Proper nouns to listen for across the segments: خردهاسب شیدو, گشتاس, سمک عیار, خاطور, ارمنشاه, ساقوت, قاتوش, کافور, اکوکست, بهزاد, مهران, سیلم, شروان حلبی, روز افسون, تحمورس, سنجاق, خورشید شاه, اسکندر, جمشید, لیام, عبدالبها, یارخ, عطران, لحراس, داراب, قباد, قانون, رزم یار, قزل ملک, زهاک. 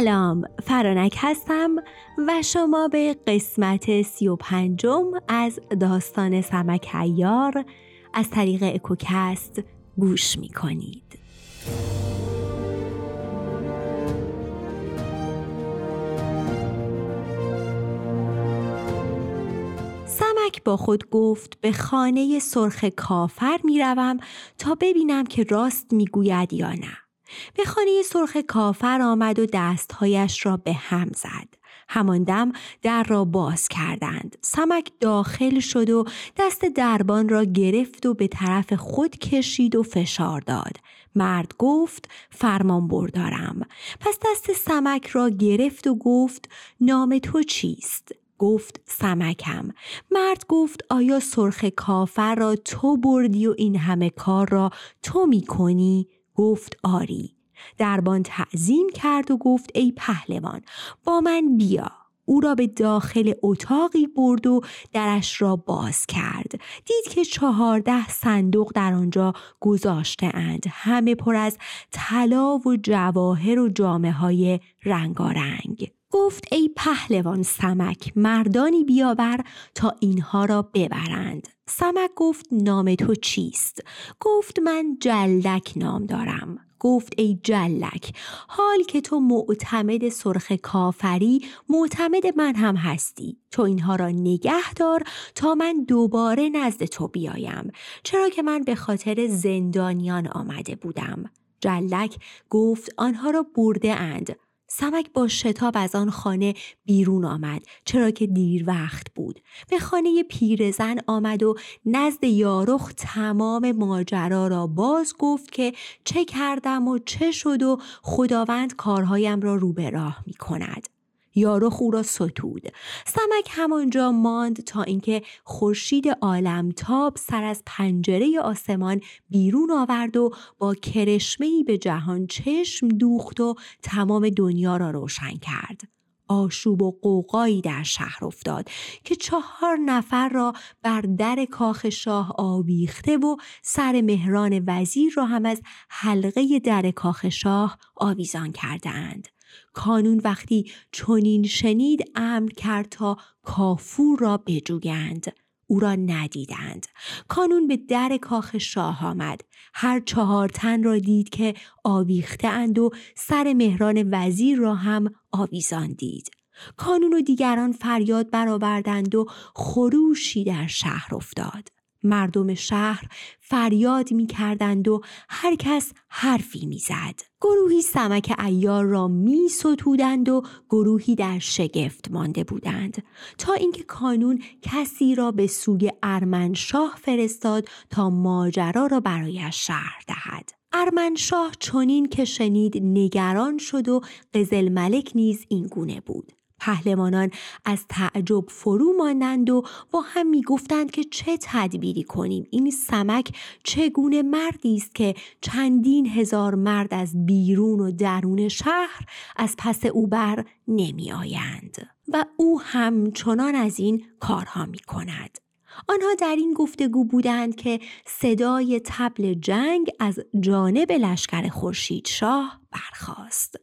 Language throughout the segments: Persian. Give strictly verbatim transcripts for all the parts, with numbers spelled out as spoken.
سلام، فرانک هستم و شما به قسمت سی و پنجم از داستان سمک عیار از طریق اکوکست گوش می کنید. سمک با خود گفت به خانه سرخ کافر می روم تا ببینم که راست می گوید یا نه. به خانه سرخ کافر آمد و دستهایش را به هم زد. همان دم در را باز کردند. سمک داخل شد و دست دربان را گرفت و به طرف خود کشید و فشار داد. مرد گفت فرمان بردارم. پس دست سمک را گرفت و گفت نام تو چیست؟ گفت سمکم. مرد گفت آیا سرخ کافر را تو بردی و این همه کار را تو می کنی؟ گفت آری. دربان تعظیم کرد و گفت ای پهلوان با من بیا. او را به داخل اتاقی برد و درش را باز کرد. دید که چهارده صندوق در آنجا گذاشته اند. همه پر از طلا و جواهر و جامه های رنگارنگ. گفت ای پهلوان سمک مردانی بیاور تا اینها را ببرند. سمک گفت نام تو چیست؟ گفت من جلدک نام دارم. گفت ای جلدک حال که تو معتمد سرخ کافری معتمد من هم هستی. تو اینها را نگه دار تا من دوباره نزد تو بیایم، چرا که من به خاطر زندانیان آمده بودم. جلدک گفت آنها را برده اند. سمک با شتاب از آن خانه بیرون آمد، چرا که دیر وقت بود. به خانه پیرزن آمد و نزد یارخ تمام ماجرا را باز گفت که چه کردم و چه شد و خداوند کارهایم را رو به راه می کند. یارخ او را ستود. سمک همانجا ماند تا اینکه خورشید عالمتاب سر از پنجره آسمان بیرون آورد و با کرشمه‌ای به جهان چشم دوخت و تمام دنیا را روشن کرد. آشوب و قوقایی در شهر افتاد که چهار نفر را بر در کاخ شاه آویخته و سر مهران وزیر را هم از حلقه در کاخ شاه آویزان کردند. قانون وقتی چنین شنید امر کرد تا کافور را بجویند. او را ندیدند. قانون به در کاخ شاه آمد. هر چهار تن را دید که آویخته اند و سر مهران وزیر را هم آویزان دید. قانون و دیگران فریاد برآوردند و خروشی در شهر افتاد. مردم شهر فریاد می کردند و هر کس حرفی می زد. گروهی سمک عیار را می ستودند و گروهی در شگفت مانده بودند، تا اینکه قانون کسی را به سوی ارمنشاه فرستاد تا ماجرا را برایش شرح دهد. ارمنشاه چنین که شنید نگران شد و قزل ملک نیز این گونه بود. پهلوانان از تعجب فرو ماندند و با هم می گفتند که چه تدبیری کنیم. این سمک چگونه مردی است که چندین هزار مرد از بیرون و درون شهر از پس او بر نمی آیند و او همچنان از این کارها می کند. آنها در این گفتگو بودند که صدای طبل جنگ از جانب لشکر خورشید شاه برخاست.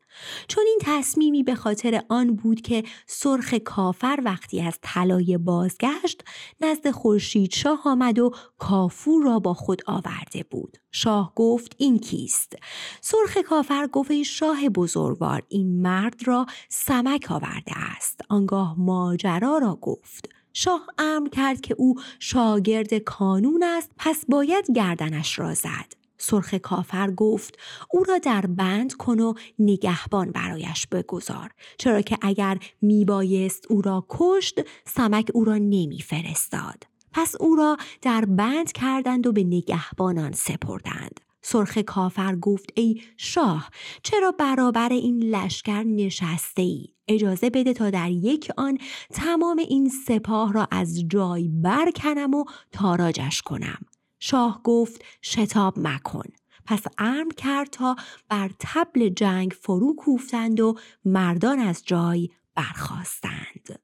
چون این تصمیمی به خاطر آن بود که سرخ کافر وقتی از طلایه بازگشت نزد خورشید شاه آمد و کافور را با خود آورده بود. شاه گفت این کیست؟ سرخ کافر گفت ای شاه بزرگوار این مرد را سمک آورده است. آنگاه ماجرا را گفت. شاه امر کرد که او شاگرد قانون است، پس باید گردنش را زد. سرخ کافر گفت او را در بند کن و نگهبان برایش بگذار، چرا که اگر میبایست او را کشت سمک او را نمیفرستاد. پس او را در بند کردند و به نگهبانان سپردند. سرخ کافر گفت ای شاه چرا برابر این لشکر نشسته ای؟ اجازه بده تا در یک آن تمام این سپاه را از جای برکنم و تاراجش کنم. شاه گفت شتاب مکن. پس امر کرد تا بر طبل جنگ فرو کوفتند و مردان از جای برخاستند.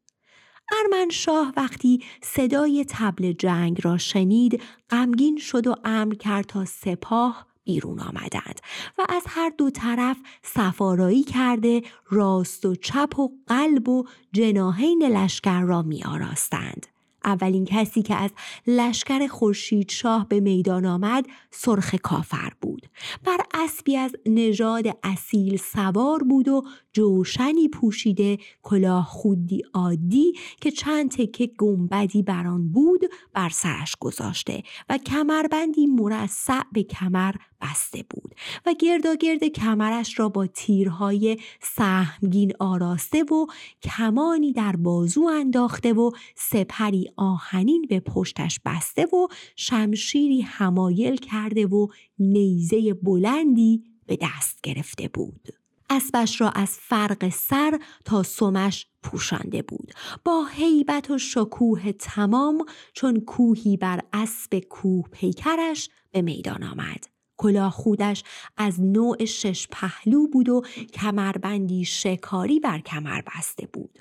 ارمنشاه وقتی صدای طبل جنگ را شنید غمگین شد و امر کرد تا سپاه بیرون آمدند و از هر دو طرف سفارایی کرده راست و چپ و قلب و جناحین لشکر را می آراستند. اولین کسی که از لشکر خورشید شاه به میدان آمد سرخ کافر بود. بر اسبی از نژاد اصیل سوار بود و جوشنی پوشیده، کلاه خودی عادی که چند تکه گنبدی بر آن بود بر سرش گذاشته و کمربندی مرصع به کمر بسته بود و گرداگرد کمرش را با تیرهای سهمگین آراسته و کمانی در بازو انداخته و سپری آهنین به پشتش بسته و شمشیری حمایل کرده و نیزه بلندی به دست گرفته بود. اسبش را از فرق سر تا سمش پوشانده بود. با هیبت و شکوه تمام چون کوهی بر اسب کوه پیکرش به میدان آمد. کلاه خودش از نوع شش پهلو بود و کمربندی شکاری بر کمر بسته بود.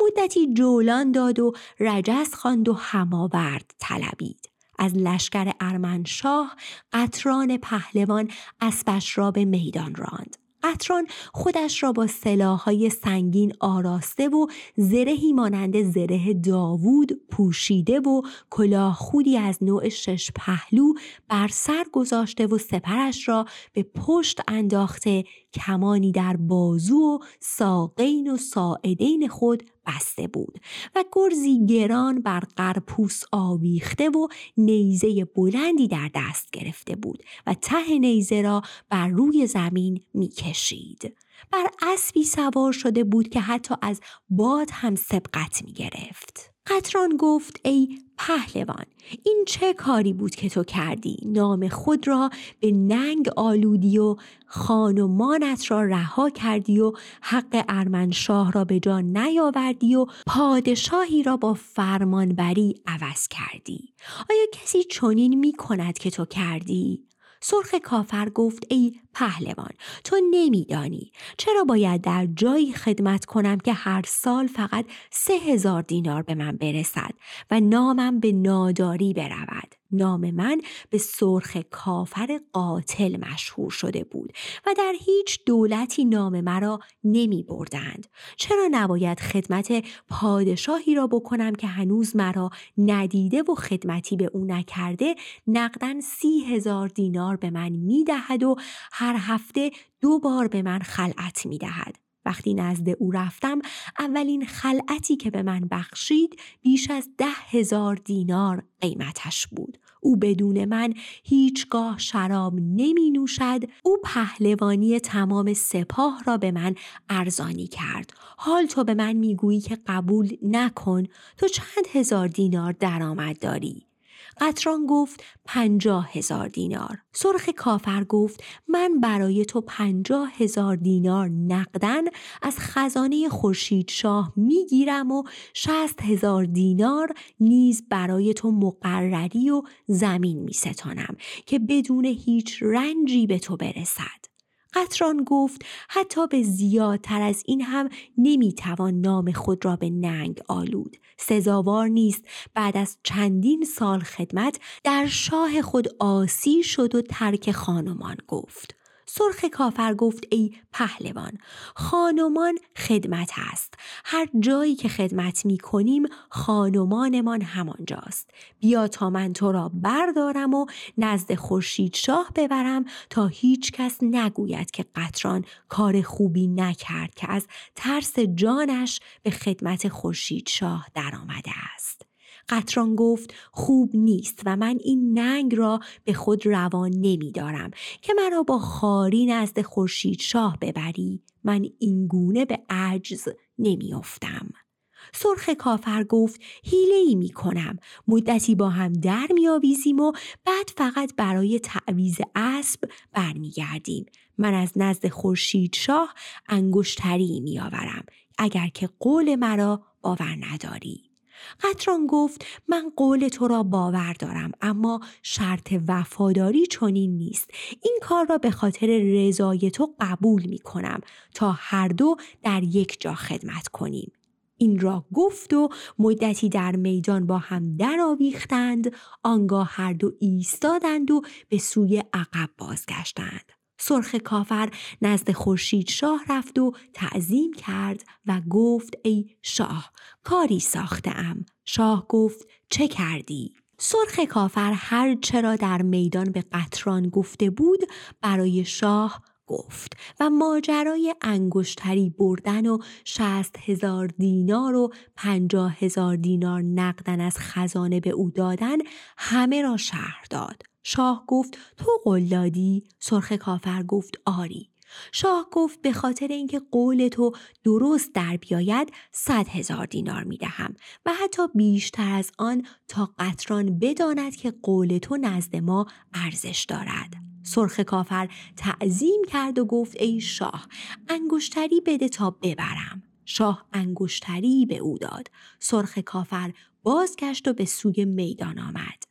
مدتی جولان داد و رجس خواند و هماورد طلبید. از لشکر ارمنشاه عطران پهلوان اسبش را به میدان راند. عطران خودش را با سلاح‌های سنگین آراسته و زرهی مانند زره داوود پوشیده و کلاه خودی از نوع شش پهلو بر سر گذاشته و سپرش را به پشت انداخته، کمانی در بازو و ساقین و ساعدین خود بسته بود و گرزی گران بر قرپوس آویخته و نیزه بلندی در دست گرفته بود و ته نیزه را بر روی زمین می کشید. بر اسبی سوار شده بود که حتی از باد هم سبقت می گرفت. عطران گفت: ای پهلوان، این چه کاری بود که تو کردی؟ نام خود را به ننگ آلودی و خان و مانت را رها کردی و حق ارمنشاه را به جا نیاوردی و پادشاهی را با فرمانبری عوض کردی. آیا کسی چنین می کند که تو کردی؟ سرخ کافر گفت: ای پهلوان، تو نمیدانی. چرا باید در جایی خدمت کنم که هر سال فقط سه هزار دینار به من برسد و نامم به ناداری برود؟ نام من به سرخ کافر قاتل مشهور شده بود و در هیچ دولتی نام مرا نمی بردند. چرا نباید خدمت پادشاهی را بکنم که هنوز مرا ندیده و خدمتی به او نکرده نقداً سی هزار دینار به من می دهد و هر هفته دو بار به من خلعت می دهد؟ وقتی نزد او رفتم اولین خلعتی که به من بخشید بیش از ده هزار دینار قیمتش بود. او بدون من هیچگاه شراب نمی نوشد. او پهلوانی تمام سپاه را به من ارزانی کرد. حال تو به من می گویی که قبول نکن؟ تو چند هزار دینار درآمد داری؟ عطران گفت: پنجاه هزار دینار. سرخ کافر گفت: من برای تو پنجاه هزار دینار نقدن از خزانه خورشید شاه میگیرم و شصت هزار دینار نیز برای تو مقرری و زمین میستانم که بدون هیچ رنجی به تو برسد. قطران گفت: حتی به زیادتر از این هم نمیتوان نام خود را به ننگ آلود. سزاوار نیست بعد از چندین سال خدمت در شاه خود آسی شد و ترک خانمان گفت. سرخ کافر گفت: ای پهلوان، خانمان خدمت است. هر جایی که خدمت می کنیم خانمان من همانجاست. بیا تا من تو را بردارم و نزد خورشید شاه ببرم تا هیچ کس نگوید که قطران کار خوبی نکرد که از ترس جانش به خدمت خورشید شاه در آمده است. قطران گفت: خوب نیست و من این ننگ را به خود روان نمی دارم که مرا با خواری نزد خورشید شاه ببری. من این گونه به عجز نمی افتم. سرخ کافر گفت: حیله‌ای می کنم. مدتی با هم در می آویزیم و بعد فقط برای تعویض اسب برمی گردیم. من از نزد خورشید شاه انگشتری می آورم اگر که قول مرا باور نداری. قطران گفت: من قول تو را باور دارم، اما شرط وفاداری چنین نیست. این کار را به خاطر رضای تو قبول می کنم تا هر دو در یک جا خدمت کنیم. این را گفت و مدتی در میدان با هم درآویختند. آنگاه هر دو ایستادند و به سوی عقب بازگشتند. سرخ کافر نزد خورشید شاه رفت و تعظیم کرد و گفت ای شاه، کاری ساختم. شاه گفت چه کردی؟ سرخ کافر هر چرا در میدان به قطران گفته بود برای شاه گفت و ماجرای انگشتری بردن و شصت هزار دینار و پنجاه هزار دینار نقدن از خزانه به او دادن همه را شرح داد. شاه گفت تو قلادی؟ سرخ کافر گفت آری. شاه گفت به خاطر اینکه قول تو درست در بیاید صد هزار دینار می دهم و حتی بیشتر از آن تا قطران بداند که قول تو نزد ما ارزش دارد. سرخ کافر تعظیم کرد و گفت ای شاه، انگشتری بده تا ببرم. شاه انگشتری به او داد. سرخ کافر بازگشت و به سوی میدان آمد.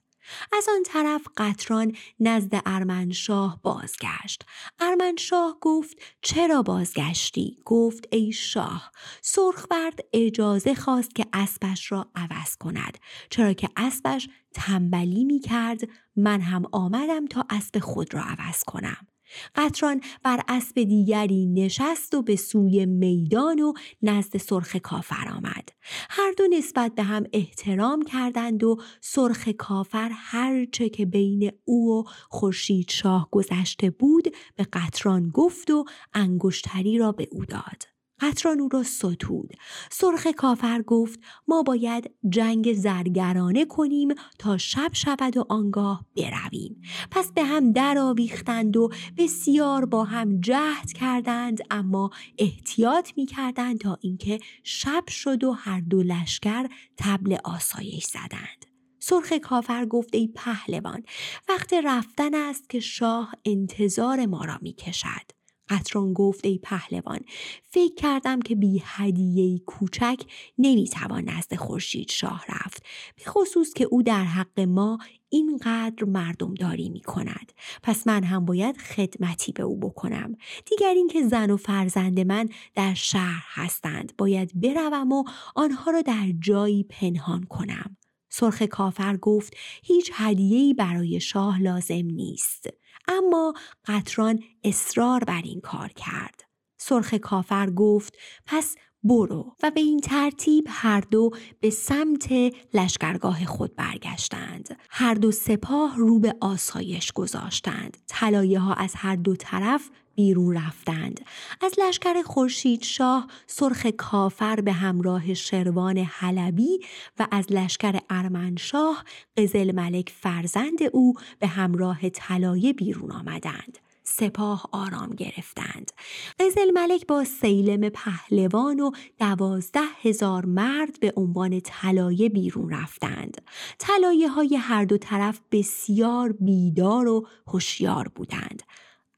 از آن طرف قطران نزد ارمنشاه بازگشت. ارمنشاه گفت چرا بازگشتی؟ گفت ای شاه، سرخورد اجازه خواست که اسبش را عوض کند، چرا که اسبش تنبلی می کرد. من هم آمدم تا اسب خود را عوض کنم. قطران بر اسب دیگری نشست و به سوی میدان و نزد سرخ کافر آمد. هر دو نسبت به هم احترام کردند و سرخ کافر هر چه که بین او و خورشید شاه گذشته بود به قطران گفت و انگشتری را به او داد. قطران او را ستود. سرخ کافر گفت ما باید جنگ زرگرانه کنیم تا شب شود و آنگاه برویم. پس به هم در آویختند و بسیار با هم جهد کردند، اما احتیاط می کردند تا اینکه شب شد و هر دو لشکر طبل آسایش زدند. سرخ کافر گفت ای پهلوان، وقت رفتن است که شاه انتظار ما را می کشد. قطران گفت ای پهلوان، فکر کردم که بی هدیه‌ای کوچک نمیتوان نزد خورشید شاه رفت، به خصوص که او در حق ما اینقدر مردمداری می کند. پس من هم باید خدمتی به او بکنم. دیگر اینکه زن و فرزند من در شهر هستند، باید بروم و آنها را در جایی پنهان کنم. سرخ کافر گفت هیچ هدیه‌ای برای شاه لازم نیست، اما قطران اصرار بر این کار کرد. سرخ کافر گفت پس برو و به این ترتیب هر دو به سمت لشکرگاه خود برگشتند. هر دو سپاه رو به آسایش گذاشتند. طلایه ها از هر دو طرف بیرون رفتند. از لشکر خورشید شاه سرخ کافر به همراه شروان حلبی و از لشکر ارمنشاه قزل ملک فرزند او به همراه طلایه بیرون آمدند. سپاه آرام گرفتند. قزل ملک با سیلم پهلوان و دوازده هزار مرد به عنوان طلایه بیرون رفتند. طلایه های هر دو طرف بسیار بیدار و هوشیار بودند.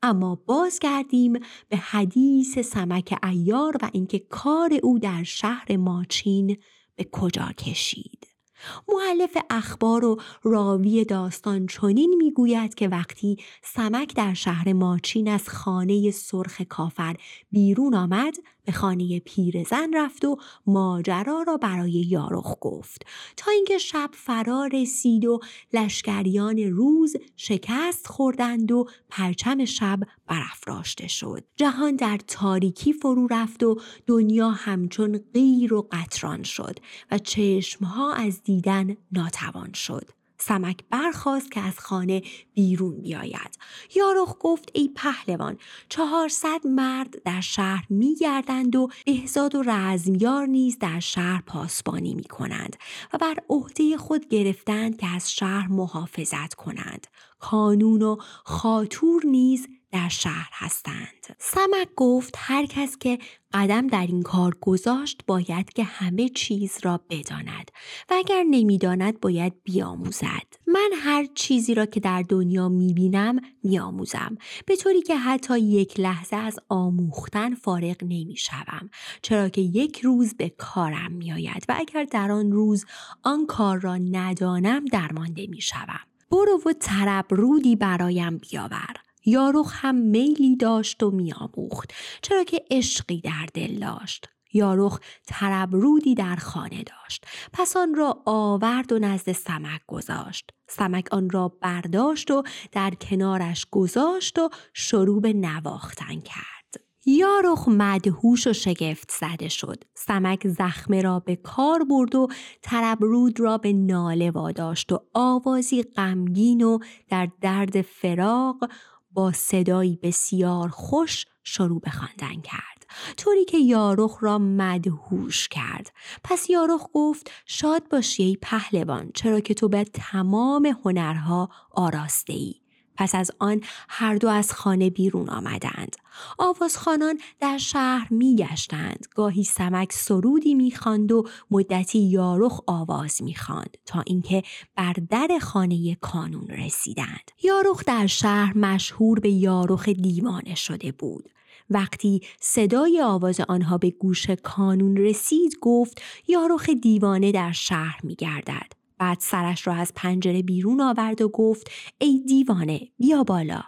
اما بازگردیم به حدیث سمک عیار و اینکه کار او در شهر ماچین به کجا کشید. مؤلف اخبار و راوی داستان چنین میگوید که وقتی سمک در شهر ماچین از خانه سرخ کافر بیرون آمد، به خانه پیرزن رفت و ماجرا را برای یارخ گفت تا اینکه شب فرا رسید و لشکریان روز شکست خوردند و پرچم شب برافراشته شد. جهان در تاریکی فرو رفت و دنیا همچون قیر و قطران شد و چشمها از دیدن ناتوان شد. سمک برخاست که از خانه بیرون بیاید. یارخ گفت ای پهلوان، چهارصد مرد در شهر می‌گردند و بهزاد و رزم یار نیز در شهر پاسبانی می‌کنند و بر عهده خود گرفتند که از شهر محافظت کنند. قانون و خاطور نیز در شهر هستند. سمک گفت هر کس که قدم در این کار گذاشت باید که همه چیز را بداند و اگر نمیداند باید بیاموزد. من هر چیزی را که در دنیا میبینم میاموزم، به طوری که حتی یک لحظه از آموختن فارغ نمیشوم، چرا که یک روز به کارم میآید و اگر در آن روز آن کار را ندانم درمانده میشوم. برو و طرب رودی برایم بیاور. یارخ هم میلی داشت و میاموخت، چرا که عشقی در دل داشت. یارخ طرب رودی در خانه داشت. پس آن را آورد و نزد سمک گذاشت. سمک آن را برداشت و در کنارش گذاشت و شروع به نواختن کرد. یارخ مدهوش و شگفت زده شد. سمک زخمه را به کار برد و طرب رود را به ناله واداشت و آوازی غمگین و در درد فراق با صدایی بسیار خوش شروع به خواندن کرد، طوری که یارخ را مدهوش کرد. پس یارخ گفت شاد باشی ای پهلوان، چرا که تو به تمام هنرها آراسته ای. پس از آن هر دو از خانه بیرون آمدند. آوازخوانان در شهر می گشتند. گاهی سمک سرودی می خواند و مدتی یارخ آواز می خواند تا اینکه بر در خانه قانون رسیدند. یارخ در شهر مشهور به یارخ دیوانه شده بود. وقتی صدای آواز آنها به گوش قانون رسید گفت یارخ دیوانه در شهر می گردد. بعد سرش را از پنجره بیرون آورد و گفت ای دیوانه بیا بالا.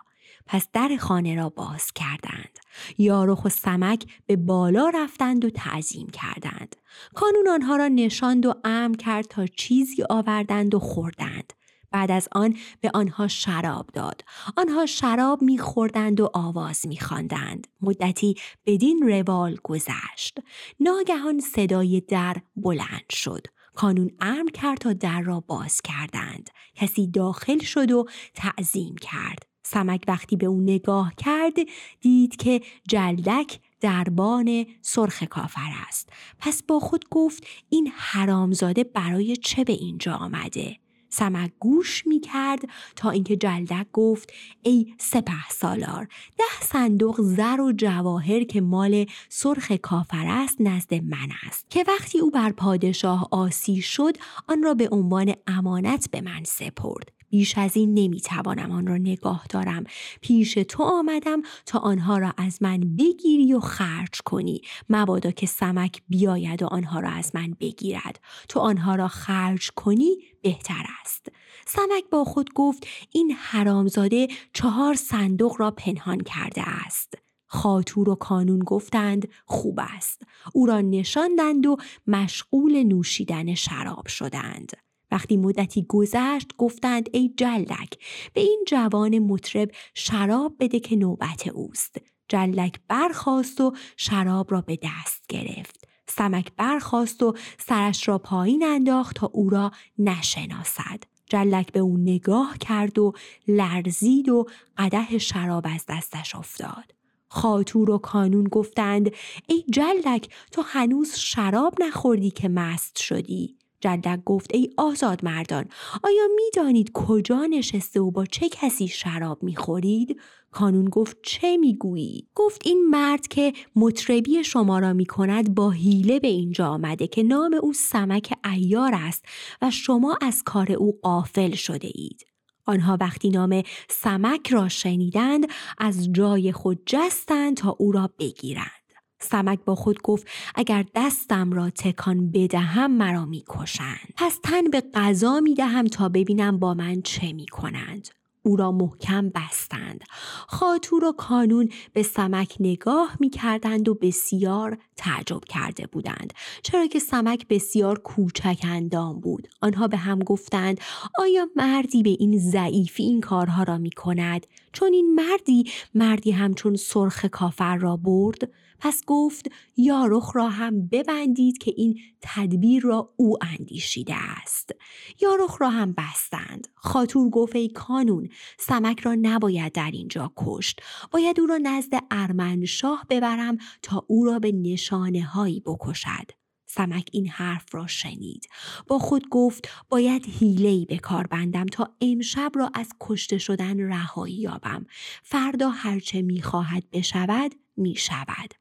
پس در خانه را باز کردند. یارخ و سمک به بالا رفتند و تعظیم کردند. قانون آنها را نشاند و امر کرد تا چیزی آوردند و خوردند. بعد از آن به آنها شراب داد. آنها شراب می خوردند و آواز می خواندند. مدتی بدین روال گذشت. ناگهان صدای در بلند شد. قانون امر کرد تا در را باز کردند. کسی داخل شد و تعظیم کرد. سمک وقتی به او نگاه کرد دید که جلدک دربان سرخ کافر است. پس با خود گفت این حرامزاده برای چه به اینجا آمده؟ سمک گوش می کرد تا اینکه جلدک گفت ای سپه سالار، ده صندوق زر و جواهر که مال سرخ کافر است نزد من است که وقتی او بر پادشاه آسی شد آن را به عنوان امانت به من سپرد. بیش از این نمی توانم آن را نگاه دارم. پیش تو آمدم تا آنها را از من بگیری و خرج کنی. مبادا که سمک بیاید و آنها را از من بگیرد. تو آنها را خرج کنی بهتر است. سمک با خود گفت این حرامزاده چهار صندوق را پنهان کرده است. خاطور و قانون گفتند خوب است. او را نشاندند و مشغول نوشیدن شراب شدند. وقتی مدتی گذشت گفتند ای جلدک به این جوان مطرب شراب بده که نوبت اوست. جلدک برخاست و شراب را به دست گرفت. سمک برخاست و سرش را پایین انداخت تا او را نشناسد. جلدک به او نگاه کرد و لرزید و قدح شراب از دستش افتاد. خاطور و قانون گفتند ای جلدک تو هنوز شراب نخوردی که مست شدی. جلدک گفت ای آزاد مردان، آیا می دانید کجا نشسته و با چه کسی شراب می خورید؟ قانون گفت چه می گویی؟ گفت این مرد که مطربی شما را می کند با حیله به اینجا آمده که نام او سمک عیار است و شما از کار او غافل شده اید. آنها وقتی نام سمک را شنیدند از جای خود جستند تا او را بگیرند. سمک با خود گفت اگر دستم را تکان بدهم مرا می کشند. پس تن به قضا می دهم تا ببینم با من چه می کنند. او را محکم بستند. خاطور و قانون به سمک نگاه می کردند و بسیار تعجب کرده بودند، چرا که سمک بسیار کوچک اندام بود. آنها به هم گفتند آیا مردی به این ضعیفی این کارها را می کند؟ چون این مردی مردی همچون سرخ کافر را برد. پس گفت یارخ را هم ببندید که این تدبیر را او اندیشیده است. یارخ را هم بستند. خاطور گفت ای قانون، سمک را نباید در اینجا کشت. باید او را نزد ارمنشاه ببرم تا او را به نشانه هایی بکشد. سمک این حرف را شنید. با خود گفت باید حیله‌ای به کار بندم تا امشب را از کشته شدن رهایی یابم. فردا هرچه می‌خواهد بشود می شود.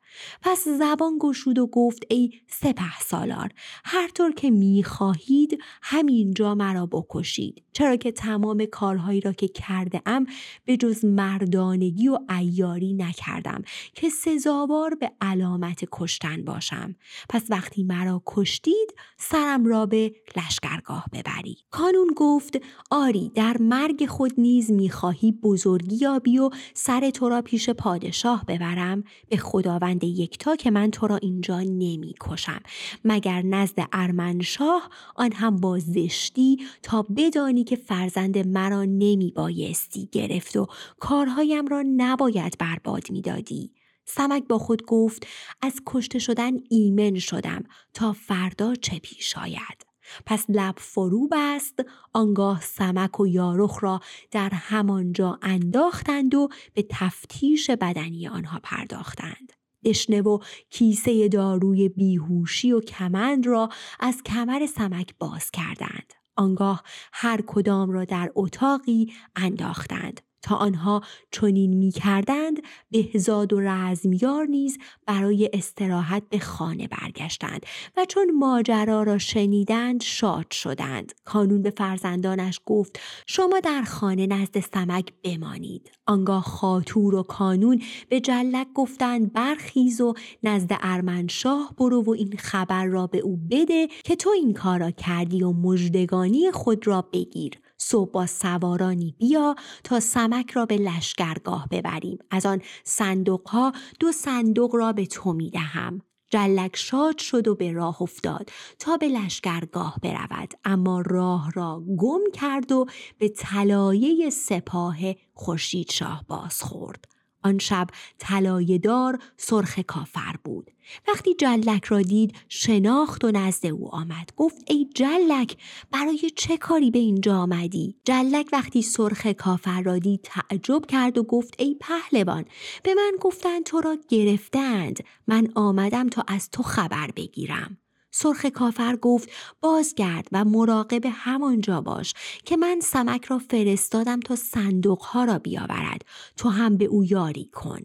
پس زبان گشود و گفت ای سپه سالار، هر طور که می خواهید همینجا مرا بکشید، چرا که تمام کارهایی را که کرده ام به جز مردانگی و عیاری نکردم که سزاوار به علامت کشتن باشم. پس وقتی مرا کشتید سرم را به لشکرگاه ببری. قانون گفت آری، در مرگ خود نیز می خواهی بزرگی یابی و سر تو را پیش پادشاه ببرم. گفتم به خداوند یکتا که من تو را اینجا نمی کشم مگر نزد ارمنشاه، آن هم با زشتی، تا بدانی که فرزند مرا نمی بایستی گرفت و کارهایم را نباید برباد می دادی. سمک با خود گفت از کشته شدن ایمن شدم تا فردا چه پیش آید. پس لب فرو بست. آنگاه سمک و یارخ را در همانجا انداختند و به تفتیش بدنی آنها پرداختند. دشنه و کیسه داروی بیهوشی و کمند را از کمر سمک باز کردند. آنگاه هر کدام را در اتاقی انداختند. تا آنها چنین می کردند بهزاد و رزم یار نیز برای استراحت به خانه برگشتند و چون ماجرا را شنیدند شاد شدند. قانون به فرزندانش گفت شما در خانه نزد سمک بمانید. آنگاه خاطور و قانون به جلدک گفتند برخیز و نزد ارمنشاه برو و این خبر را به او بده که تو این کارا کردی و مژدگانی خود را بگیر. صبح با سوارانی بیا تا سمک را به لشگرگاه ببریم. از آن صندوق ها دو صندوق را به تو می دهم. جلدک شاد شد و به راه افتاد تا به لشگرگاه برود، اما راه را گم کرد و به طلایه سپاه خورشید شاه باز خورد. آن شب طلایه دار سرخ کافر بود. وقتی جلدک را دید شناخت و نزد او آمد. گفت ای جلدک، برای چه کاری به اینجا آمدی؟ جلدک وقتی سرخ کافر را دید تعجب کرد و گفت ای پهلوان، به من گفتند تو را گرفتند، من آمدم تا از تو خبر بگیرم. سرخ کافر گفت بازگرد و مراقب همانجا باش که من سمک را فرستادم تا صندوقها را بیاورد، تو هم به او یاری کن.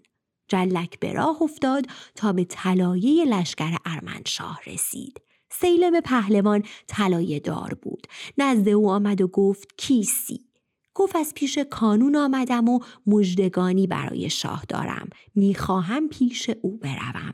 جلدک به راه افتاد تا به طلایه لشکر ارمنشاه رسید. سیلم پهلوان طلایه دار بود. نزد او آمد و گفت کیستی؟ گفت از پیش قانون آمدم و مژدگانی برای شاه دارم، میخواهم پیش او بروم.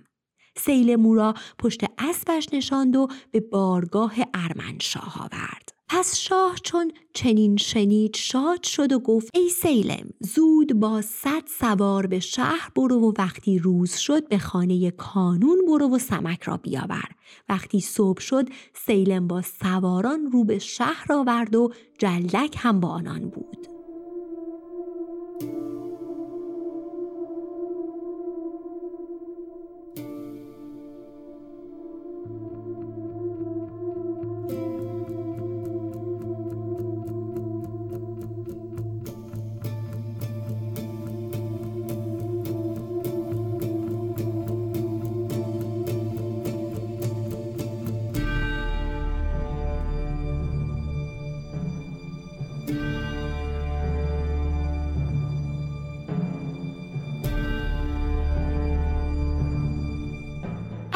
سیلم او را پشت اسبش نشاند و به بارگاه ارمنشاه آورد. پس شاه چون چنین شنید شاد شد و گفت ای سیلم، زود با صد سوار به شهر برو و وقتی روز شد به خانه قانون برو و سمک را بیاور. وقتی صبح شد سیلم با سواران رو به شهر آورد و جلدک هم با آنان بود.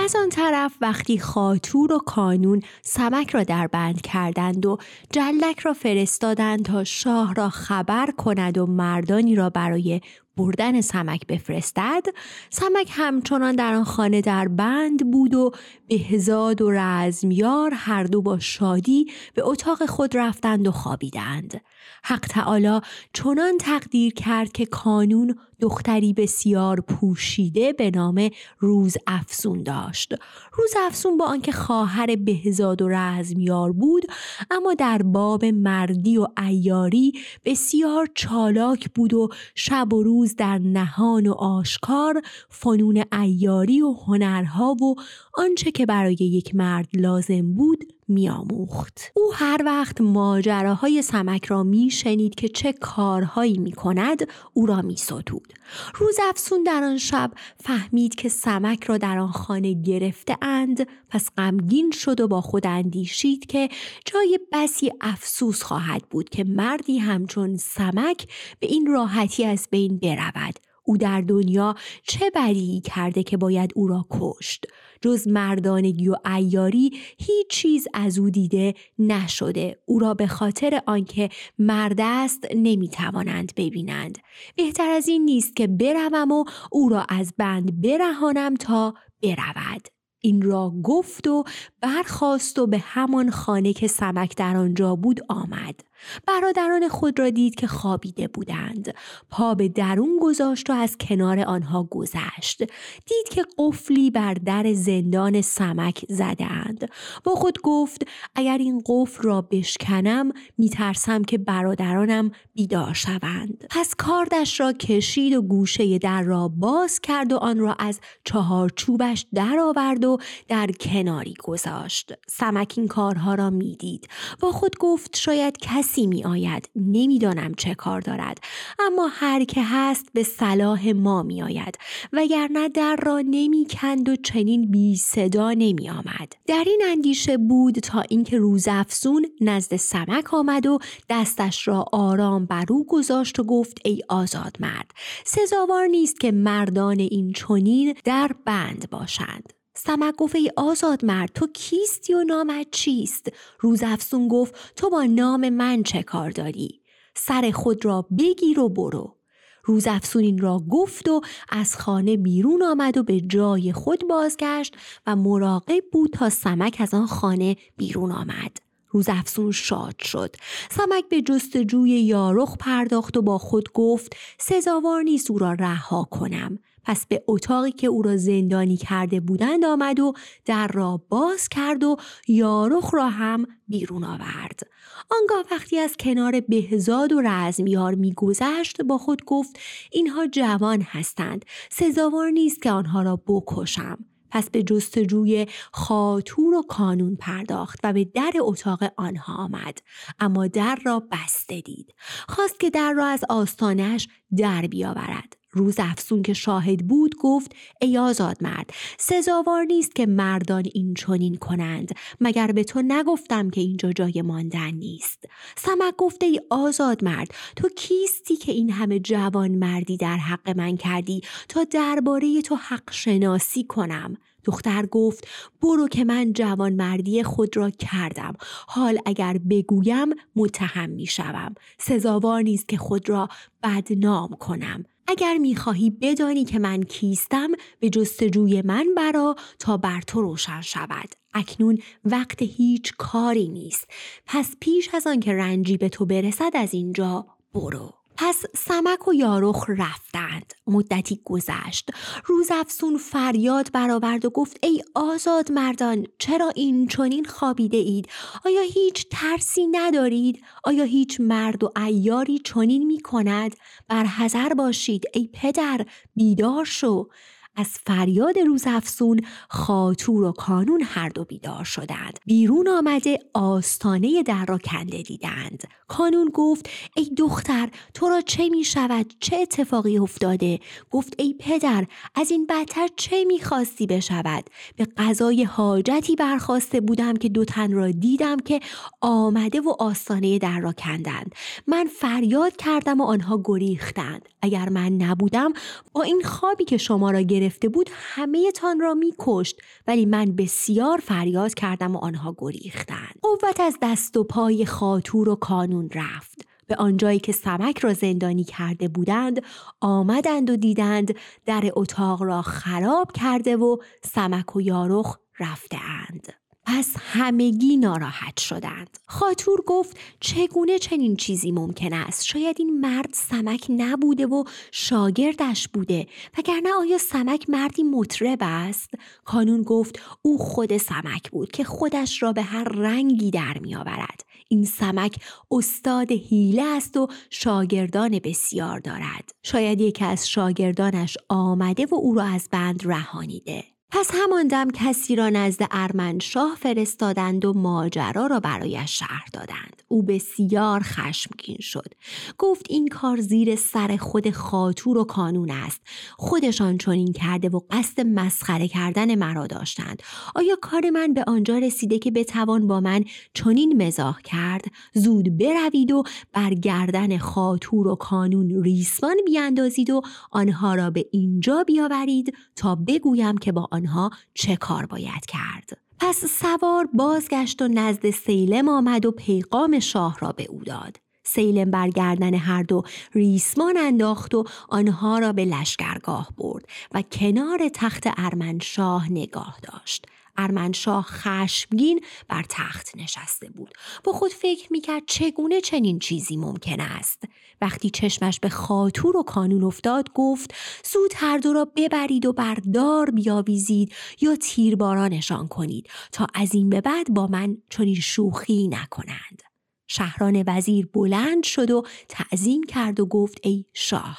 از آن طرف وقتی خاطور و قانون سمک را دربند کردند و جلدک را فرستادند تا شاه را خبر کند و مردانی را برای بردن سمک بفرستد، سمک همچنان در آن خانه دربند بود و بهزاد و رزم یار هر دو با شادی به اتاق خود رفتند و خوابیدند. حق تعالی چنان تقدیر کرد که قانون دختری بسیار پوشیده به نام روز افسون داشت. روز افسون با آنکه خواهر بهزاد و رزم یار بود، اما در باب مردی و عیاری بسیار چالاک بود و شب و روز در نهان و آشکار فنون عیاری و هنرها و آنچه که برای یک مرد لازم بود میاموخت. او هر وقت ماجراهای سمک را میشنید که چه کارهایی میکند او را میستود. روز افسون در آن شب فهمید که سمک را در آن خانه گرفته اند، پس غمگین شد و با خود اندیشید که جای بسی افسوس خواهد بود که مردی همچون سمک به این راحتی از بین برود. او در دنیا چه بدی کرده که باید او را کشت؟ جز مردانگی و عیاری هیچ چیز از او دیده نشده. او را به خاطر آنکه مرد است نمی توانند ببینند. بهتر از این نیست که بروم و او را از بند برهانم تا برود. این را گفت و برخاست و به همان خانه که سمک در آنجا بود آمد. برادران خود را دید که خوابیده بودند. پا به درون گذاشت و از کنار آنها گذشت. دید که قفلی بر در زندان سمک زدند. با خود گفت اگر این قفل را بشکنم میترسم که برادرانم بیدار شوند. پس کاردش را کشید و گوشه در را باز کرد و آن را از چهارچوبش در آورد و در کناری گذاشت. سمک این کارها را میدید. با خود گفت شاید کسی می آید. نمی دانم چه کار دارد. اما هر که هست به صلاح ما می آید. وگرنه در را نمی کند و چنین بی صدا نمی آمد. در این اندیشه بود تا اینکه روز افسون نزد سمک آمد و دستش را آرام بر او گذاشت و گفت ای آزاد مرد. سزاوار نیست که مردان این چنین در بند باشند. سمک گفت ای آزاد مرد تو کیستی و نامت چیست؟ روز افسون گفت تو با نام من چه کار داری؟ سر خود را بگیر و برو. روز افسون این را گفت و از خانه بیرون آمد و به جای خود بازگشت و مراقب بود تا سمک از آن خانه بیرون آمد. روز افسون شاد شد. سمک به جستجوی یارخ پرداخت و با خود گفت سزاوار نیست او را رها کنم. پس به اتاقی که او را زندانی کرده بودند آمد و در را باز کرد و یارخ را هم بیرون آورد. آنگاه وقتی از کنار بهزاد و رزم یار می‌گذشت با خود گفت اینها جوان هستند. سزاوار نیست که آنها را بکشم. پس به جستجوی خاطور و قانون پرداخت و به در اتاق آنها آمد. اما در را بسته دید. خواست که در را از آستانش در بیاورد. روز افسون که شاهد بود گفت ای آزاد مرد سزاوار نیست که مردان این چنین کنند. مگر به تو نگفتم که اینجا جای ماندن نیست؟ سمک گفت ای آزاد مرد تو کیستی که این همه جوان مردی در حق من کردی تا درباره تو حق شناسی کنم؟ دختر گفت برو که من جوان مردی خود را کردم. حال اگر بگویم متهم می شوم. سزاوار نیست که خود را بدنام کنم. اگر می‌خواهی بدانی که من کیستم به جستجوی من برآ تا بر تو روشن شود. اکنون وقت هیچ کاری نیست. پس پیش از آن که رنجی به تو برسد از اینجا برو. پس سمک و یارخ رفتند. مدتی گذشت. روز افسون فریاد برآورد و گفت ای آزاد مردان چرا این چنین خوابیده اید؟ آیا هیچ ترسی ندارید؟ آیا هیچ مرد و عیاری چنین می کند؟ بر حذر باشید ای پدر بیدار شو. از فریاد روز افسون خاطور و قانون هر دو بیدار شدند. بیرون آمده آستانه در را کنده دیدند. قانون گفت ای دختر تو را چه می شود؟ چه اتفاقی افتاده؟ گفت ای پدر از این بدتر چه می خواستی بشود؟ به قضای حاجتی برخواسته بودم که دو تن را دیدم که آمده و آستانه در را کندند. من فریاد کردم و آنها گریختند. اگر من نبودم با این خوابی که شما را گرفتم رفته بود همه تان را می کشت، ولی من بسیار فریاد کردم و آنها گریختند. قوت از دست و پای خاطور و قانون رفت. به آنجایی که سمک را زندانی کرده بودند آمدند و دیدند در اتاق را خراب کرده و سمک و یارخ رفتند. پس همگی ناراحت شدند. خاطور گفت چگونه چنین چیزی ممکن است؟ شاید این مرد سمک نبوده و شاگردش بوده. وگرنه آیا سمک مردی مطرب است؟ قانون گفت او خود سمک بود که خودش را به هر رنگی در می آورد. این سمک استاد حیله است و شاگردان بسیار دارد. شاید یکی از شاگردانش آمده و او را از بند رهانیده. پس همان دم کسی را نزد ارمنشاه فرستادند و ماجرا را برایش شرح دادند. او بسیار خشمگین شد. گفت این کار زیر سر خود خاطور و قانون است. خودشان چنین کرده و قصد مسخره کردن مرا داشتند. آیا کار من به آنجا رسیده که بتوان با من چنین مزاح کرد؟ زود بروید و بر گردن خاطور و قانون ریسمان بیاندازید و آنها را به اینجا بیاورید تا بگویم که با آنها چه کار باید کرد. پس سوار بازگشت و نزد سیلم آمد و پیغام شاه را به او داد. سیلم بر گردن هر دو ریسمان انداخت و آنها را به لشکرگاه برد و کنار تخت ارمنشاه نگاه داشت. ارمنشاه خشمگین بر تخت نشسته بود. با خود فکر میکرد چگونه چنین چیزی ممکن است. وقتی چشمش به خاطور و کانون افتاد گفت زود هر دو را ببرید و بر دار بیاویزید یا تیربارانشان کنید تا از این به بعد با من چنین شوخی نکنند. شهران وزیر بلند شد و تعظیم کرد و گفت ای شاه،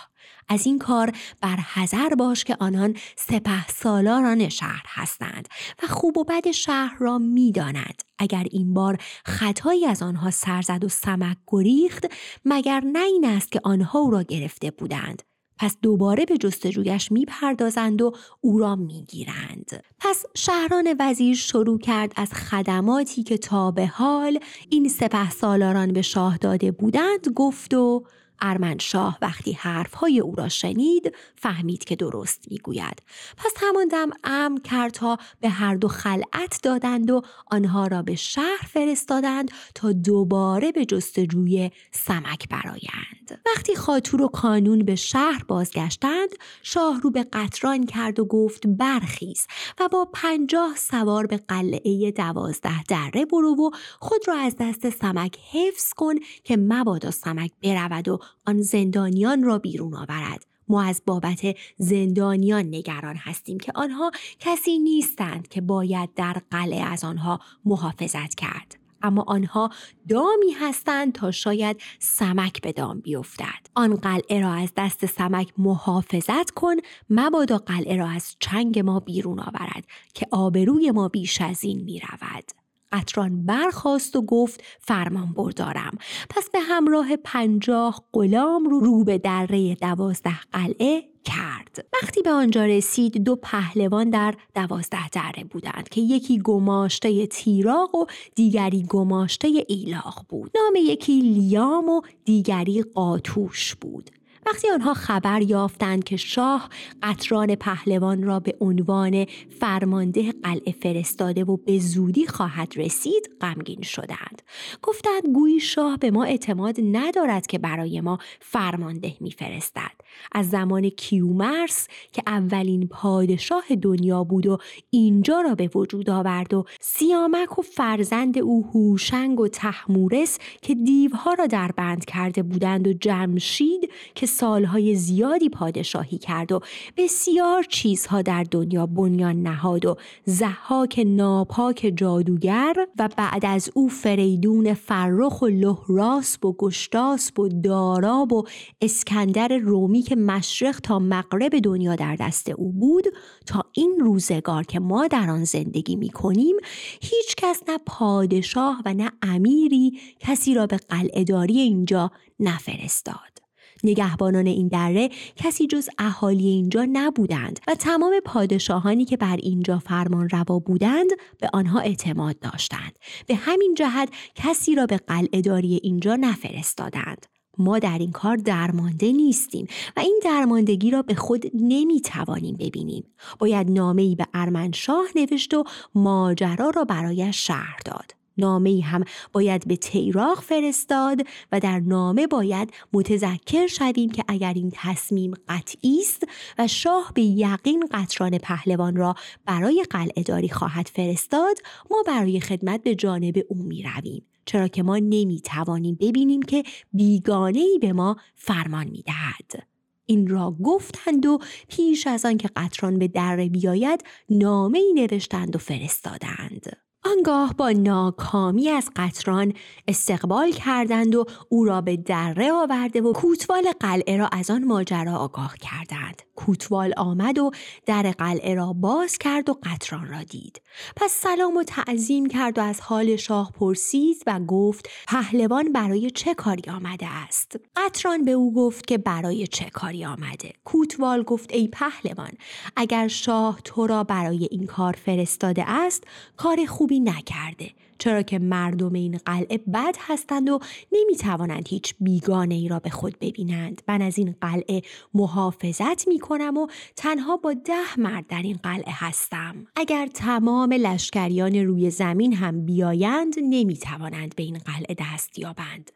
از این کار بر حذر باش که آنان سپه سالاران شهر هستند و خوب و بد شهر را می دانند. اگر این بار خطایی از آنها سرزد و سمک گریخت مگر نه این است که آنها او را گرفته بودند. پس دوباره به جستجویش میپردازند و او را میگیرند. پس شهران وزیر شروع کرد از خدماتی که تا به حال این سپه سالاران به شاه داده بودند گفت و ارمنشاه وقتی حرفهای او را شنید فهمید که درست میگوید. پس همان دم امر کرد تا به هر دو خلعت دادند و آنها را به شهر فرستادند تا دوباره به جستجوی سمک برایند. وقتی خاطور و قانون به شهر بازگشتند شاه رو به قطران کرد و گفت برخیز و با پنجاه سوار به قلعه دوازده دره برو و خود را از دست سمک حفظ کن که مبادا سمک برود و آن زندانیان را بیرون آورد. ما از بابت زندانیان نگران هستیم که آنها کسی نیستند که باید در قلعه از آنها محافظت کرد، اما آنها دامی هستند تا شاید سمک به دام بیفتد. آن قلعه را از دست سمک محافظت کن، مبادا قلعه را از چنگ ما بیرون آورد که آبروی ما بیش از این می رود. عطران برخاست و گفت فرمان بردارم. پس به همراه پنجاه غلام رو رو به دره دوازده قلعه کرد. وقتی به آنجا رسید دو پهلوان در دوازده دره بودند که یکی گماشته تیراق و دیگری گماشته ایلاق بود. نام یکی لیام و دیگری قاتوش بود. وقتی آنها خبر یافتند که شاه عطران پهلوان را به عنوان فرمانده قلعه فرستاده و به زودی خواهد رسید غمگین شدند. گفتند گویی شاه به ما اعتماد ندارد که برای ما فرمانده می‌فرستد. از زمان کیومرث که اولین پادشاه دنیا بود و اینجا را به وجود آورد و سیامک و فرزند او هوشنگ و تحمورس که دیوها را در بند کرده بودند و جمشید که سالهای زیادی پادشاهی کرد و بسیار چیزها در دنیا بنیان نهاد و زهاک ناپاک جادوگر و بعد از او فریدون فرخ و لحراس و گشتاس و داراب و اسکندر رومی که مشرق تا مغرب دنیا در دست او بود، تا این روزگار که ما در آن زندگی می کنیم هیچ کس نه پادشاه و نه امیری کسی را به قلعه‌داری اینجا نفرستاد. نگهبانان این دره کسی جز اهالی اینجا نبودند و تمام پادشاهانی که بر اینجا فرمان روا بودند به آنها اعتماد داشتند. به همین جهت کسی را به قلعه‌داری اینجا نفرستادند. ما در این کار درمانده نیستیم و این درماندگی را به خود نمیتوانیم ببینیم. باید نامه‌ای به ارمنشاه نوشت و ماجرا را برایش شرح داد. نامه‌ای هم باید به تیراق فرستاد و در نامه باید متذکر شویم که اگر این تصمیم قطعی است و شاه به یقین قطران پهلوان را برای قلعه‌داری خواهد فرستاد، ما برای خدمت به جانب او می رویم، چرا که ما نمی توانیم ببینیم که بیگانه‌ای به ما فرمان می دهد. این را گفتند و پیش از آن که قطران به دره بیاید نامه‌ای نوشتند و فرستادند. آنگاه با ناکامی از قطران استقبال کردند و او را به دره آورده و کوتوال قلعه را از آن ماجرا آگاه کردند. کوتوال آمد و در قلعه را باز کرد و قطران را دید. پس سلام و تعظیم کرد و از حال شاه پرسید و گفت پهلوان برای چه کاری آمده است؟ قطران به او گفت که برای چه کاری آمده. کوتوال گفت ای پهلوان، اگر شاه تو را برای این کار فرستاده است کار خوبی نکرده، چرا که مردم این قلعه بد هستند و نمیتوانند هیچ بیگانه ای را به خود ببینند. من از این قلعه محافظت میکنم و تنها با ده مرد در این قلعه هستم. اگر تمام لشکریان روی زمین هم بیایند نمیتوانند به این قلعه دست یابند.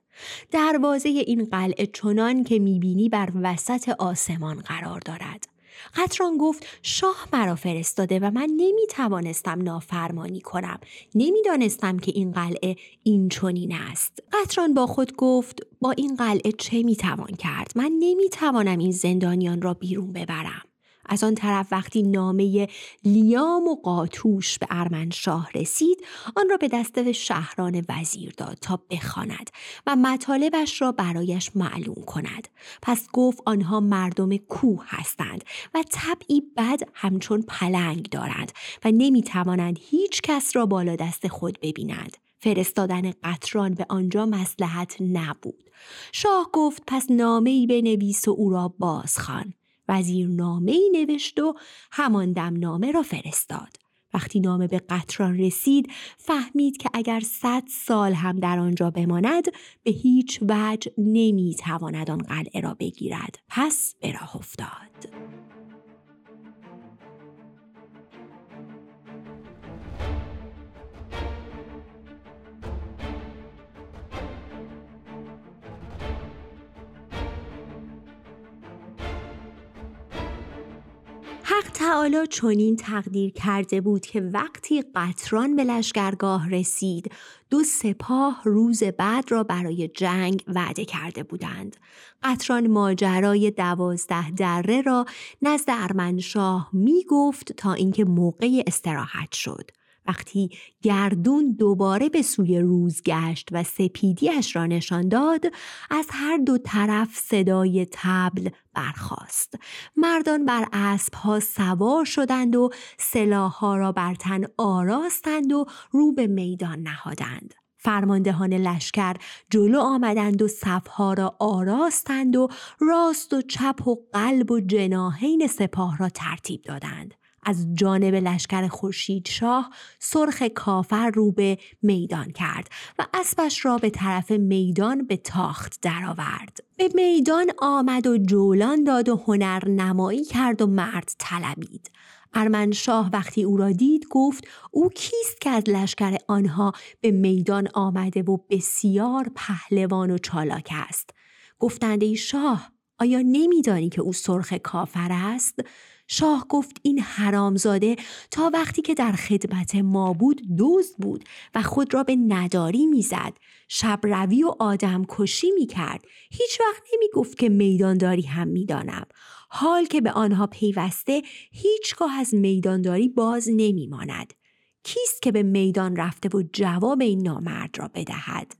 دروازه این قلعه چنان که میبینی بر وسط آسمان قرار دارد. عطران گفت شاه مرا فرستاده و من نمی توانستم نافرمانی کنم. نمی دانستم که این قلعه این چنین است. عطران با خود گفت با این قلعه چه می توان کرد؟ من نمی توانم این زندانیان را بیرون ببرم. از آن طرف وقتی نامه لیام و قاتوش به ارمنشاه رسید، آن را به دست شهران وزیر داد تا بخواند و مطالبش را برایش معلوم کند. پس گفت آنها مردم کوه هستند و طبعی بد همچون پلنگ دارند و نمیتوانند هیچ کس را بالا دست خود ببینند. فرستادن قطران به آنجا مصلحت نبود. شاه گفت پس نامه‌ای بنویس و او را بازخوان. وزیر نامه‌ای نوشت و همان دم نامه را فرستاد. وقتی نامه به قطران رسید، فهمید که اگر صد سال هم در آنجا بماند، به هیچ وجه نمی‌تواند آن قلعه را بگیرد. پس به راه افتاد. حق تعالی چنین تقدیر کرده بود که وقتی قطران به لشگرگاه رسید، دو سپاه روز بعد را برای جنگ وعده کرده بودند. قطران ماجرای دوازده دره را نزد ارمنشاه می گفت تا اینکه موقع استراحت شد. وقتی گردون دوباره به سوی روز گشت و سپیدیش را نشان داد، از هر دو طرف صدای طبل برخاست. مردان بر اسبها سوار شدند و سلاحها را بر تن آراستند و رو به میدان نهادند. فرماندهان لشکر جلو آمدند و صفها را آراستند و راست و چپ و قلب و جناحین سپاه را ترتیب دادند. از جانب لشکر خورشید شاه، سرخ کافر رو به میدان کرد و اسبش را به طرف میدان به تاخت درآورد. به میدان آمد و جولان داد و هنر نمایی کرد و مرد طلبید. ارمنشاه وقتی او را دید گفت او کیست که از لشکر آنها به میدان آمده و بسیار پهلوان و چالاک است؟ گفتند ای شاه، آیا نمی‌دانی که او سرخ کافر است؟ شاه گفت این حرامزاده تا وقتی که در خدمت ما بود دزد بود و خود را به نداری میزد، شب روی و آدم کشی میکرد، هیچ وقت نمیگفت که میدانداری هم میدانم. حال که به آنها پیوسته هیچگاه از میدانداری باز نمیماند. کیست که به میدان رفته و جواب این نامرد را بدهد؟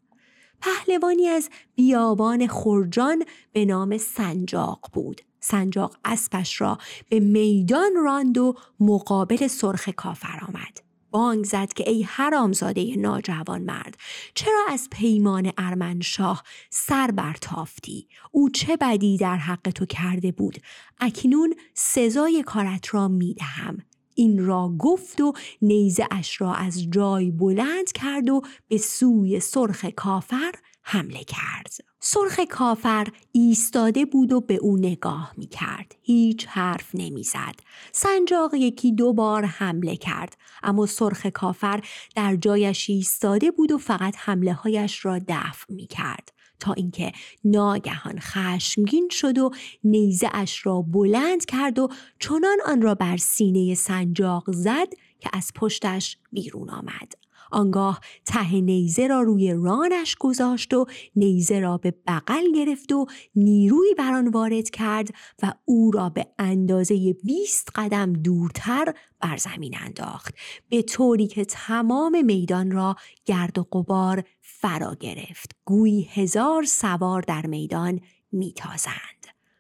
پهلوانی از بیابان خرجان به نام سنجاق بود. سنجاق اسبش را به میدان راند و مقابل سرخ کافر آمد. بانگ زد که ای حرامزاده ناجوان مرد، چرا از پیمان ارمنشاه سر برتافتی؟ او چه بدی در حق تو کرده بود؟ اکنون سزای کارت را میدهم. این را گفت و نیزه اش را از جای بلند کرد و به سوی سرخ کافر حمله کرد. سرخ کافر ایستاده بود و به او نگاه می کرد. هیچ حرف نمی زد. سنجاق یکی دو بار حمله کرد، اما سرخ کافر در جایش ایستاده بود و فقط حمله هایش را دفع می کرد، تا اینکه ناگهان خشمگین شد و نیزه اش را بلند کرد و چنان آن را بر سینه سنجاق زد که از پشتش بیرون آمد. آنگاه ته نیزه را روی رانش گذاشت و نیزه را به بغل گرفت و نیروی بر آن وارد کرد و او را به اندازه بیست قدم دورتر بر زمین انداخت، به طوری که تمام میدان را گرد و غبار فرا گرفت، گویی هزار سوار در میدان میتازند.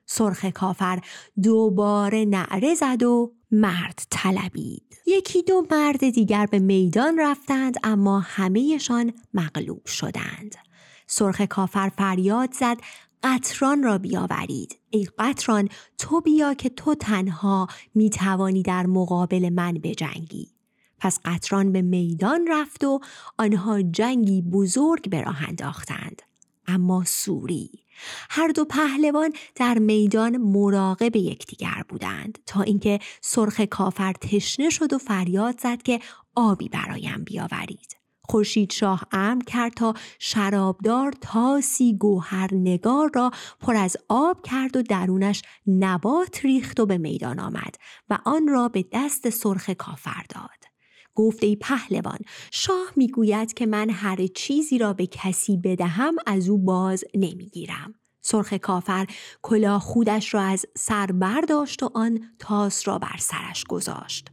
سرخ کافر دوباره نعره زد و مرد طلبید. یکی دو مرد دیگر به میدان رفتند، اما همه‌شان مغلوب شدند. سرخ کافر فریاد زد قطران را بیاورید. ای قطران، تو بیا که تو تنها میتوانی در مقابل من بجنگی. پس قطران به میدان رفت و آنها جنگی بزرگ به راه انداختند، اما سوری. هر دو پهلوان در میدان مراقب یکدیگر بودند، تا اینکه سرخ کافر تشنه شد و فریاد زد که آبی برایم بیاورید. خورشید شاه امر کرد تا شرابدار تاسی گوهرنگار را پر از آب کرد و درونش نبات ریخت و به میدان آمد و آن را به دست سرخ کافر داد. گفت ای پهلوان، شاه میگوید که من هر چیزی را به کسی بدهم از او باز نمیگیرم. سرخ کافر کلاه خودش را از سر برداشت و آن تاس را بر سرش گذاشت.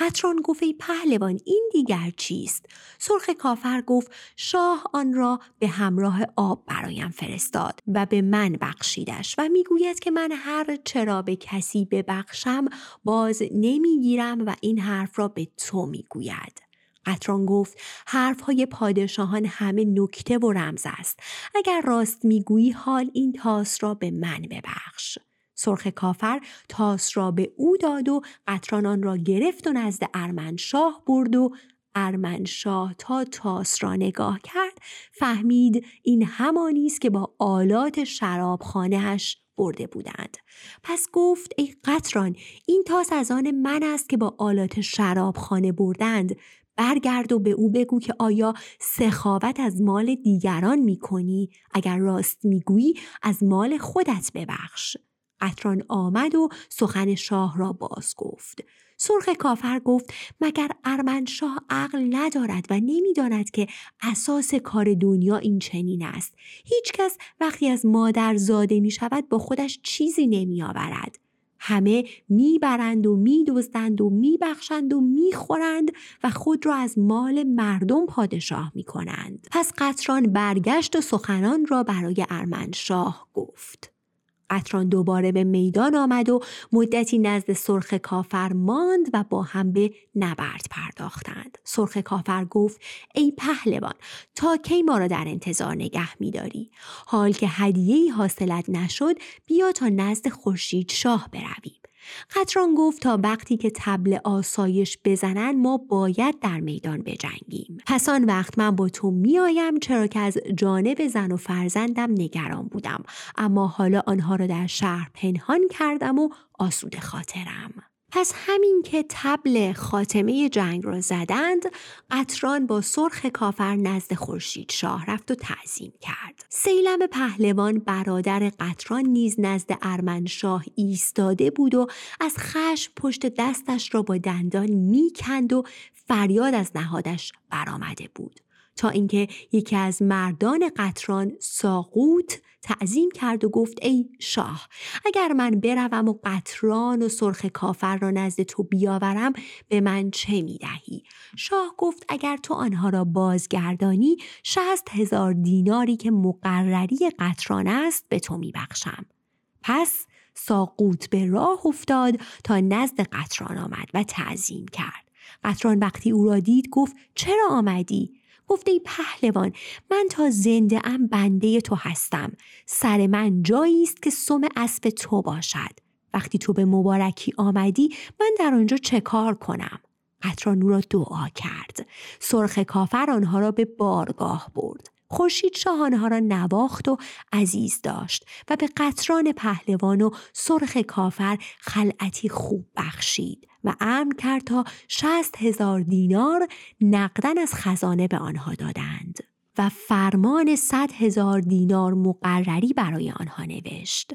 عطران گفت ای پهلوان، این دیگر چیست؟ سرخ کافر گفت شاه آن را به همراه آب برایم فرستاد و به من بخشیدش و میگوید که من هر چرا به کسی ببخشم باز نمیگیرم و این حرف را به تو میگوید. عطران گفت حرفهای پادشاهان همه نکته و رمز است. اگر راست میگویی حال این تاس را به من ببخش. سرخ کافر تاس را به او داد و قطران آن را گرفت و نزد ارمنشاه برد و ارمنشاه تا تاس را نگاه کرد فهمید این همانی است که با آلات شرابخانه‌اش برده بودند. پس گفت ای قطران، این تاس از آن من است که با آلات شرابخانه بردند. برگرد و به او بگو که آیا سخاوت از مال دیگران می کنی؟ اگر راست می گویی از مال خودت ببخش. عطران آمد و سخن شاه را باز گفت. سرخ کافر گفت مگر ارمنشاه عقل ندارد و نمیداند که اساس کار دنیا این چنین است؟ هیچ کس وقتی از مادر زاده می شود با خودش چیزی نمی آورد. همه می برند و می دزدند و می بخشند و می خورند و خود را از مال مردم پادشاه می کنند. پس قطران برگشت و سخنان را برای ارمنشاه گفت. عطران دوباره به میدان آمد و مدتی نزد سرخ کافر ماند و با هم به نبرد پرداختند. سرخ کافر گفت ای پهلوان، تا کی ما را در انتظار نگه می‌داری؟ حال که هدیه‌ای حاصلت نشد، بیا تا نزد خورشید شاه برویم. عطران گفت تا وقتی که طبل آسایش بزنن ما باید در میدان بجنگیم. پس آن وقت من با تو میایم، چرا که از جانب زن و فرزندم نگران بودم، اما حالا آنها را در شهر پنهان کردم و آسوده خاطرم. پس همین که طبل خاتمه جنگ را زدند، عطران با سرخ کافر نزد خورشید شاه رفت و تعظیم کرد. سیلم پهلوان برادر عطران نیز نزد ارمنشاه ایستاده بود و از خشم پشت دستش را با دندان میکند و فریاد از نهادش برآمده بود، تا اینکه یکی از مردان قطران، ساقوت، تعظیم کرد و گفت ای شاه، اگر من بروم و قطران و سرخ کافر را نزد تو بیاورم به من چه میدهی؟ شاه گفت اگر تو آنها را بازگردانی شصت هزار دیناری که مقرری قطران است به تو میبخشم. پس ساقوت به راه افتاد تا نزد قطران آمد و تعظیم کرد. قطران وقتی او را دید گفت چرا آمدی؟ گفت ای پهلوان، من تا زنده ام بنده تو هستم. سر من جایی است که سم اسب تو باشد. وقتی تو به مبارکی آمدی من در آنجا چه کار کنم؟ قطران او را دعا کرد. سرخ کافر آنها را به بارگاه برد. خورشید شاه آنها را نواخت و عزیز داشت و به قطران پهلوان و سرخ کافر خلعتی خوب بخشید و امر کرد تا شصت هزار دینار نقدن از خزانه به آنها دادند و فرمان صد هزار دینار مقرری برای آنها نوشت.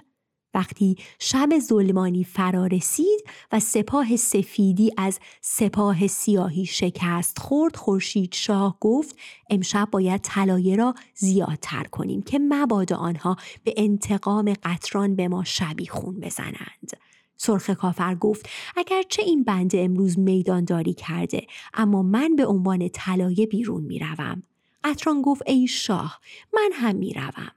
وقتی شب ظلمانی فرا رسید و سپاه سفیدی از سپاه سیاهی شکست خورد، خورشید شاه گفت امشب باید طلایه را زیادتر کنیم که مبادا آنها به انتقام قطران به ما شبیخون بزنند. سرخ کافر گفت اگرچه این بنده امروز میدانداری کرده، اما من به عنوان طلایه بیرون میروم. عطران گفت ای شاه، من هم میروم.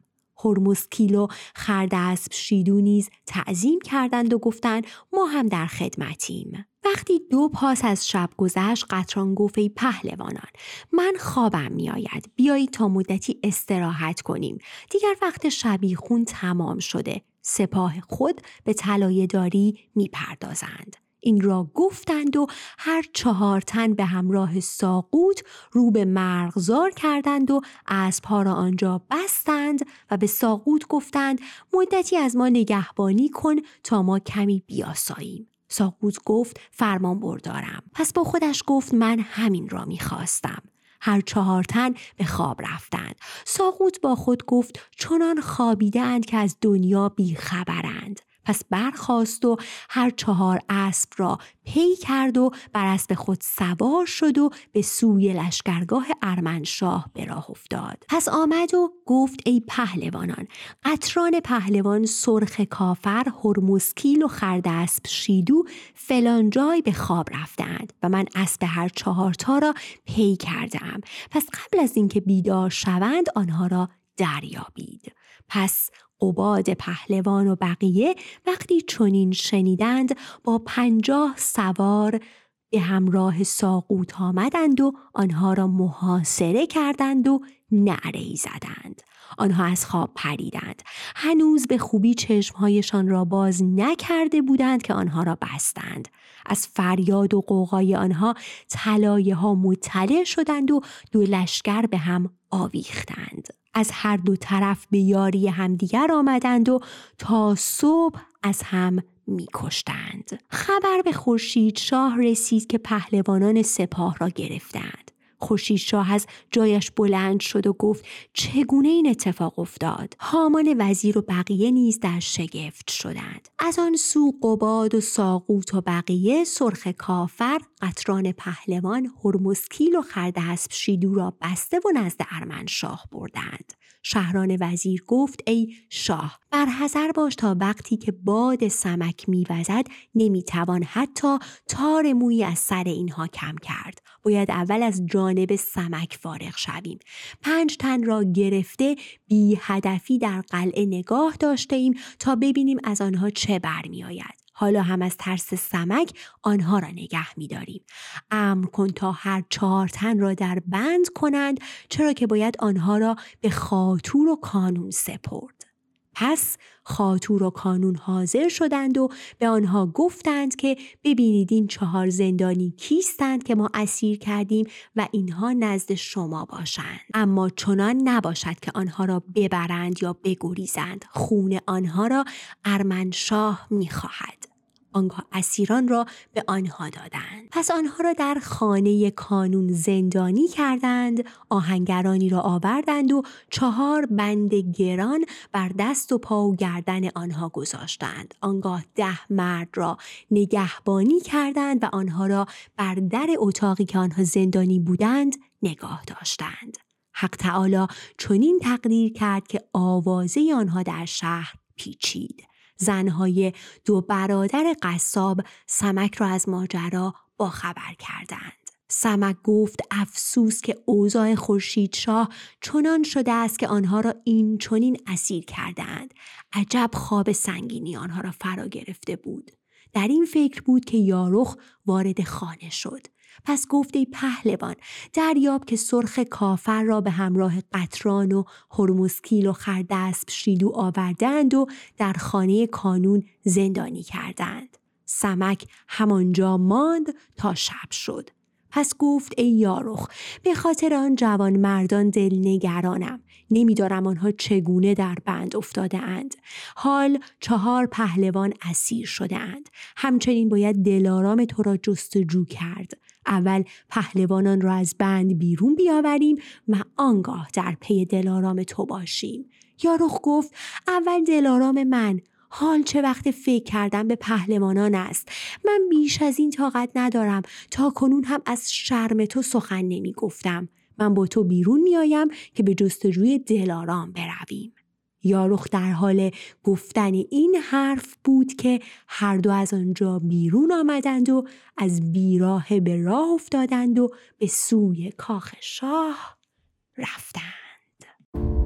هرمزکیل و خردهاسب شیدو نیز تعظیم کردند و گفتند ما هم در خدمتیم. وقتی دو پاس از شب گذشت، قطران گفت ای پهلوانان، من خوابم می آید، بیایید تا مدتی استراحت کنیم، دیگر وقت شبیخون تمام شده، سپاه خود به طلایه داری می پردازند. این را گفتند و هر چهار تن به همراه ساقوت رو به مرغزار کردند و اسب‌ها را آنجا بستند و به ساقوت گفتند مدتی از ما نگهبانی کن تا ما کمی بیاساییم. ساقوت گفت فرمان بردارم. پس با خودش گفت من همین را می‌خواستم. هر چهار تن به خواب رفتند. ساقوت با خود گفت چنان خوابیدند که از دنیا بیخبرند. پس برخاست و هر چهار اسب را پی کرد و بر اسب خود سوار شد و به سوی لشکرگاه ارمنشاه به راه افتاد. پس آمد و گفت ای پهلوانان، عطران پهلوان سرخ کافر، هرمزکیل و خردهاسب شیدو فلان جای به خواب رفتند و من اسب هر چهار تا را پی کردم. پس قبل از اینکه بیدار شوند آنها را دریابید. پس قباد پهلوان و بقیه وقتی چنین شنیدند با پنجاه سوار به همراه ساقوت آمدند و آنها را محاصره کردند و نعره‌ای زدند. آنها از خواب پریدند. هنوز به خوبی چشمهایشان را باز نکرده بودند که آنها را بستند. از فریاد و قوقای آنها طلایه ها مطلع شدند و دو لشکر به هم آویختند. از هر دو طرف به یاری همدیگر آمدند و تا صبح از هم می کشتند. خبر به خورشید شاه رسید که پهلوانان سپاه را گرفتند. خورشید شاه از جایش بلند شد و گفت چگونه این اتفاق افتاد؟ هامان وزیر و بقیه نیز در شگفت شدند. از آن سو قباد و ساقوت و بقیه سرخ کافر، عطران پهلوان، هرمزکیل و خردهاسب شیدو را بسته و نزد ارمنشاه بردند. شهران وزیر گفت ای شاه، برحذر باش تا وقتی که باد سمک می‌وزد نمیتوان حتی تار مویی از سر اینها کم کرد. باید اول از جانب سمک فارغ شویم. پنج تن را گرفته بی هدفی در قلعه نگاه داشته ایم تا ببینیم از آنها چه برمی آید. حالا هم از ترس سمک آنها را نگه می داریم. امر کن تا هر چهار تن را در بند کنند، چرا که باید آنها را به خاطور و قانون سپرد. پس خاطور و قانون حاضر شدند و به آنها گفتند که ببینید این چهار زندانی کیستند که ما اسیر کردیم و اینها نزد شما باشند، اما چنان نباشد که آنها را ببرند یا بگریزند. خون آنها را ارمنشاه می‌خواهد. آنگاه اسیران را به آنها دادند. پس آنها را در خانه کانون زندانی کردند، آهنگرانی را آوردند و چهار بند گران بر دست و پا و گردن آنها گذاشتند. آنگاه ده مرد را نگهبانی کردند و آنها را بر در اتاقی که آنها زندانی بودند نگاه داشتند. حق تعالی چنین تقدیر کرد که آوازه آنها در شهر پیچید. زنهای دو برادر قصاب سمک را از ماجرا باخبر کردند. سمک گفت افسوس که اوضاع خورشید شاه چنان شده است که آنها را این چنین اسیر کردند. عجب خواب سنگینی آنها را فرا گرفته بود. در این فکر بود که یارخ وارد خانه شد. پس گفت ای پهلوان، دریاب که سرخ کافر را به همراه قطران و هرمزکیل و خردهاسب شیدو آوردند و در خانه کانون زندانی کردند. سمک همانجا ماند تا شب شد. پس گفت ای یارخ، به خاطر آن جوان مردان دل نگرانم. نمیدارم آنها چگونه در بند افتاده اند. حال چهار پهلوان اسیر شده اند. همچنین باید دلارام تو را جستجو کرد. اول پهلوانان را از بند بیرون بیاوریم و آنگاه در پی دلارام تو باشیم. یارخ گفت اول دلارام من، حال چه وقت فکر کردم به پهلوانان است. من بیش از این طاقت ندارم. تا کنون هم از شرم تو سخن نمی گفتم. من با تو بیرون می آیم که به جستجوی دلارام برویم. یارخ در حال گفتن این حرف بود که هر دو از آنجا بیرون آمدند و از بیراه به راه افتادند و به سوی کاخ شاه رفتند.